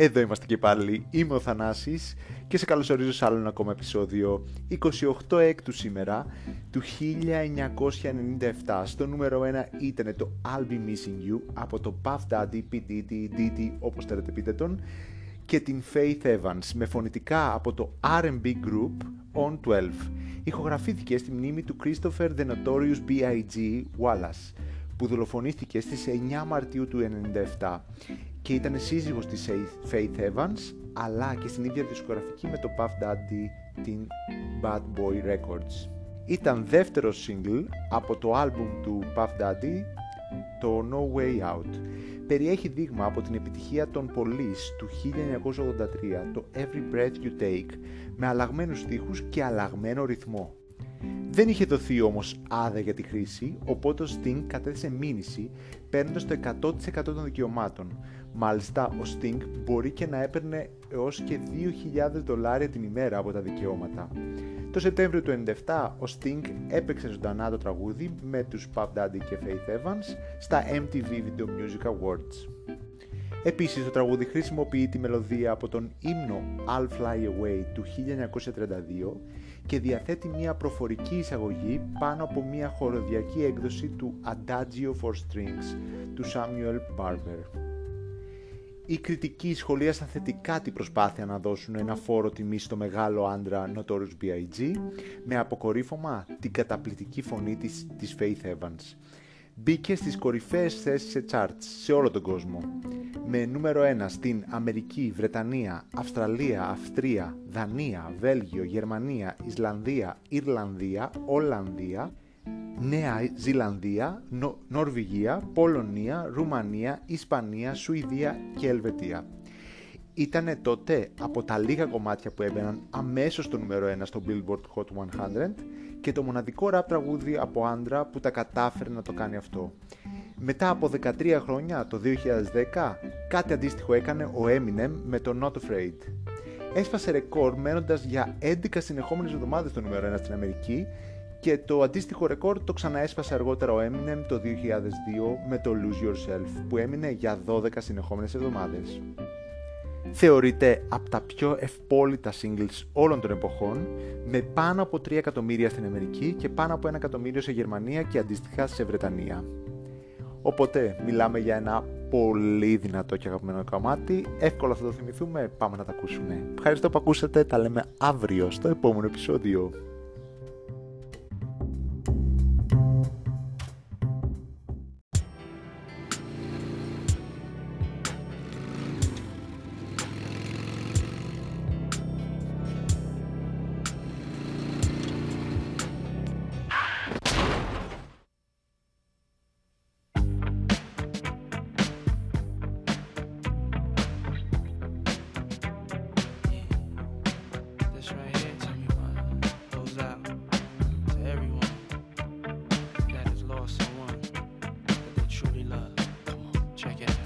Εδώ είμαστε και πάλι, είμαι ο Θανάσης και σε καλωσορίζω σε άλλο ένα ακόμα επεισόδιο 28 έκτου σήμερα του 1997. Στο νούμερο 1 ήταν το I'll Be Missing You από το Puff Daddy, PDD, όπως θέλετε πείτε τον, και την Faith Evans με φωνητικά από το R&B Group On 12. Ηχογραφήθηκε στη μνήμη του Christopher The Notorious B.I.G. Wallace, που δολοφονήθηκε στις 9 Μαρτίου του 1997 και ήταν σύζυγος της Faith Evans, αλλά και στην ίδια δισκογραφική με το Puff Daddy, την Bad Boy Records. Ήταν δεύτερο single από το άλμπουμ του Puff Daddy, το No Way Out. Περιέχει δείγμα από την επιτυχία των Police του 1983, το Every Breath You Take, με αλλαγμένους στίχους και αλλαγμένο ρυθμό. Δεν είχε δοθεί όμως άδεια για τη χρήση, οπότε ο Sting κατέθεσε μήνυση παίρνοντας το 100% των δικαιωμάτων. Μάλιστα, ο Sting μπορεί και να έπαιρνε έως και $2,000 την ημέρα από τα δικαιώματα. Το Σεπτέμβριο του 1997, ο Sting έπαιξε ζωντανά το τραγούδι με τους Puff Daddy και Faith Evans στα MTV Video Music Awards. Επίσης, το τραγούδι χρησιμοποιεί τη μελωδία από τον ύμνο I'll Fly Away του 1932 και διαθέτει μια προφορική εισαγωγή πάνω από μια χοροδιακή έκδοση του Adagio for Strings του Samuel Barber. Οι κριτικοί σχολίασαν θετικά την προσπάθεια να δώσουν ένα φόρο τιμή στο μεγάλο άντρα Notorious B.I.G. με αποκορύφωμα την καταπληκτική φωνή της Faith Evans. Μπήκε στις κορυφαίες θέσεις σε charts σε όλο τον κόσμο, με νούμερο 1 στην Αμερική, Βρετανία, Αυστραλία, Αυστρία, Δανία, Βέλγιο, Γερμανία, Ισλανδία, Ιρλανδία, Ολλανδία, Νέα Ζηλανδία, Νορβηγία, Πολωνία, Ρουμανία, Ισπανία, Σουηδία και Ελβετία. Ήτανε τότε από τα λίγα κομμάτια που έμπαιναν αμέσως στο νούμερο 1 στο Billboard Hot 100 και το μοναδικό rap τραγούδι από άντρα που τα κατάφερε να το κάνει αυτό. Μετά από 13 χρόνια, το 2010, κάτι αντίστοιχο έκανε ο Eminem με το Not Afraid. Έσπασε ρεκόρ μένοντας για 11 συνεχόμενες εβδομάδες στο νούμερο 1 στην Αμερική και το αντίστοιχο ρεκόρ το ξαναέσπασε αργότερα ο Eminem το 2002 με το Lose Yourself, που έμεινε για 12 συνεχόμενες εβδομάδες. Θεωρείται από τα πιο ευπόλυτα singles όλων των εποχών, με πάνω από 3 εκατομμύρια στην Αμερική και πάνω από 1 εκατομμύριο σε Γερμανία και αντίστοιχα σε Βρετανία. Οπότε μιλάμε για ένα πολύ δυνατό και αγαπημένο κομμάτι, εύκολα θα το θυμηθούμε, πάμε να τα ακούσουμε. Ευχαριστώ που ακούσατε, τα λέμε αύριο στο επόμενο επεισόδιο.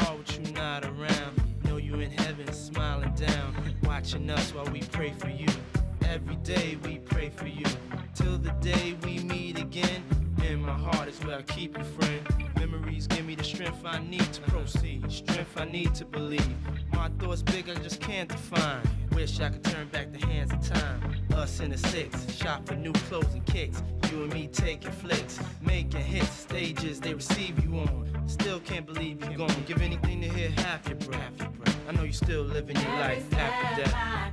Hard with you not around. Know you in heaven smiling down, watching us while we pray for you. Every day we pray for you till the day we meet again. In my heart is where I keep you, friend. Memories give me the strength I need to proceed, strength I need to believe. My my thoughts big and just can't define. Wish I could turn back the hands of time. Us in the six, shop for new clothes and kicks. You and me taking flicks, making hits, stages they receive you on. Still can't believe you're gone. Give anything to hear half your breath. I know you still living your life after death.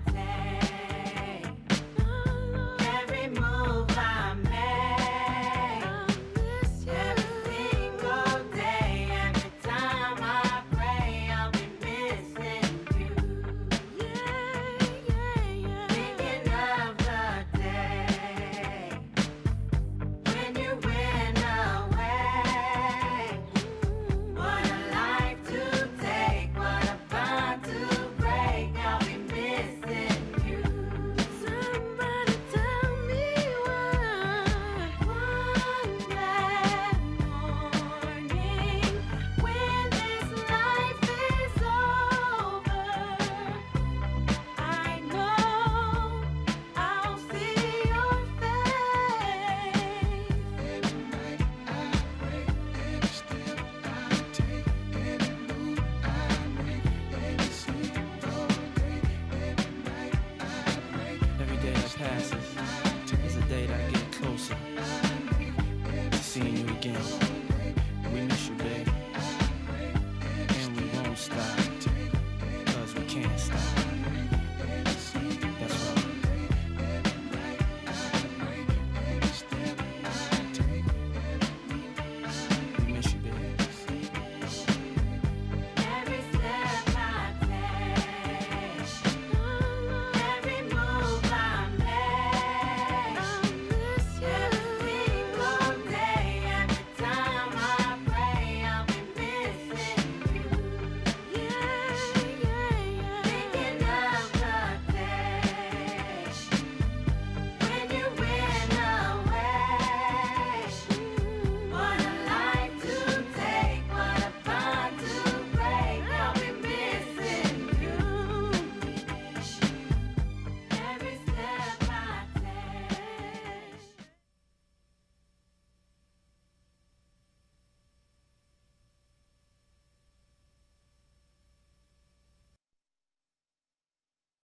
Stop, 'cause we can't stop.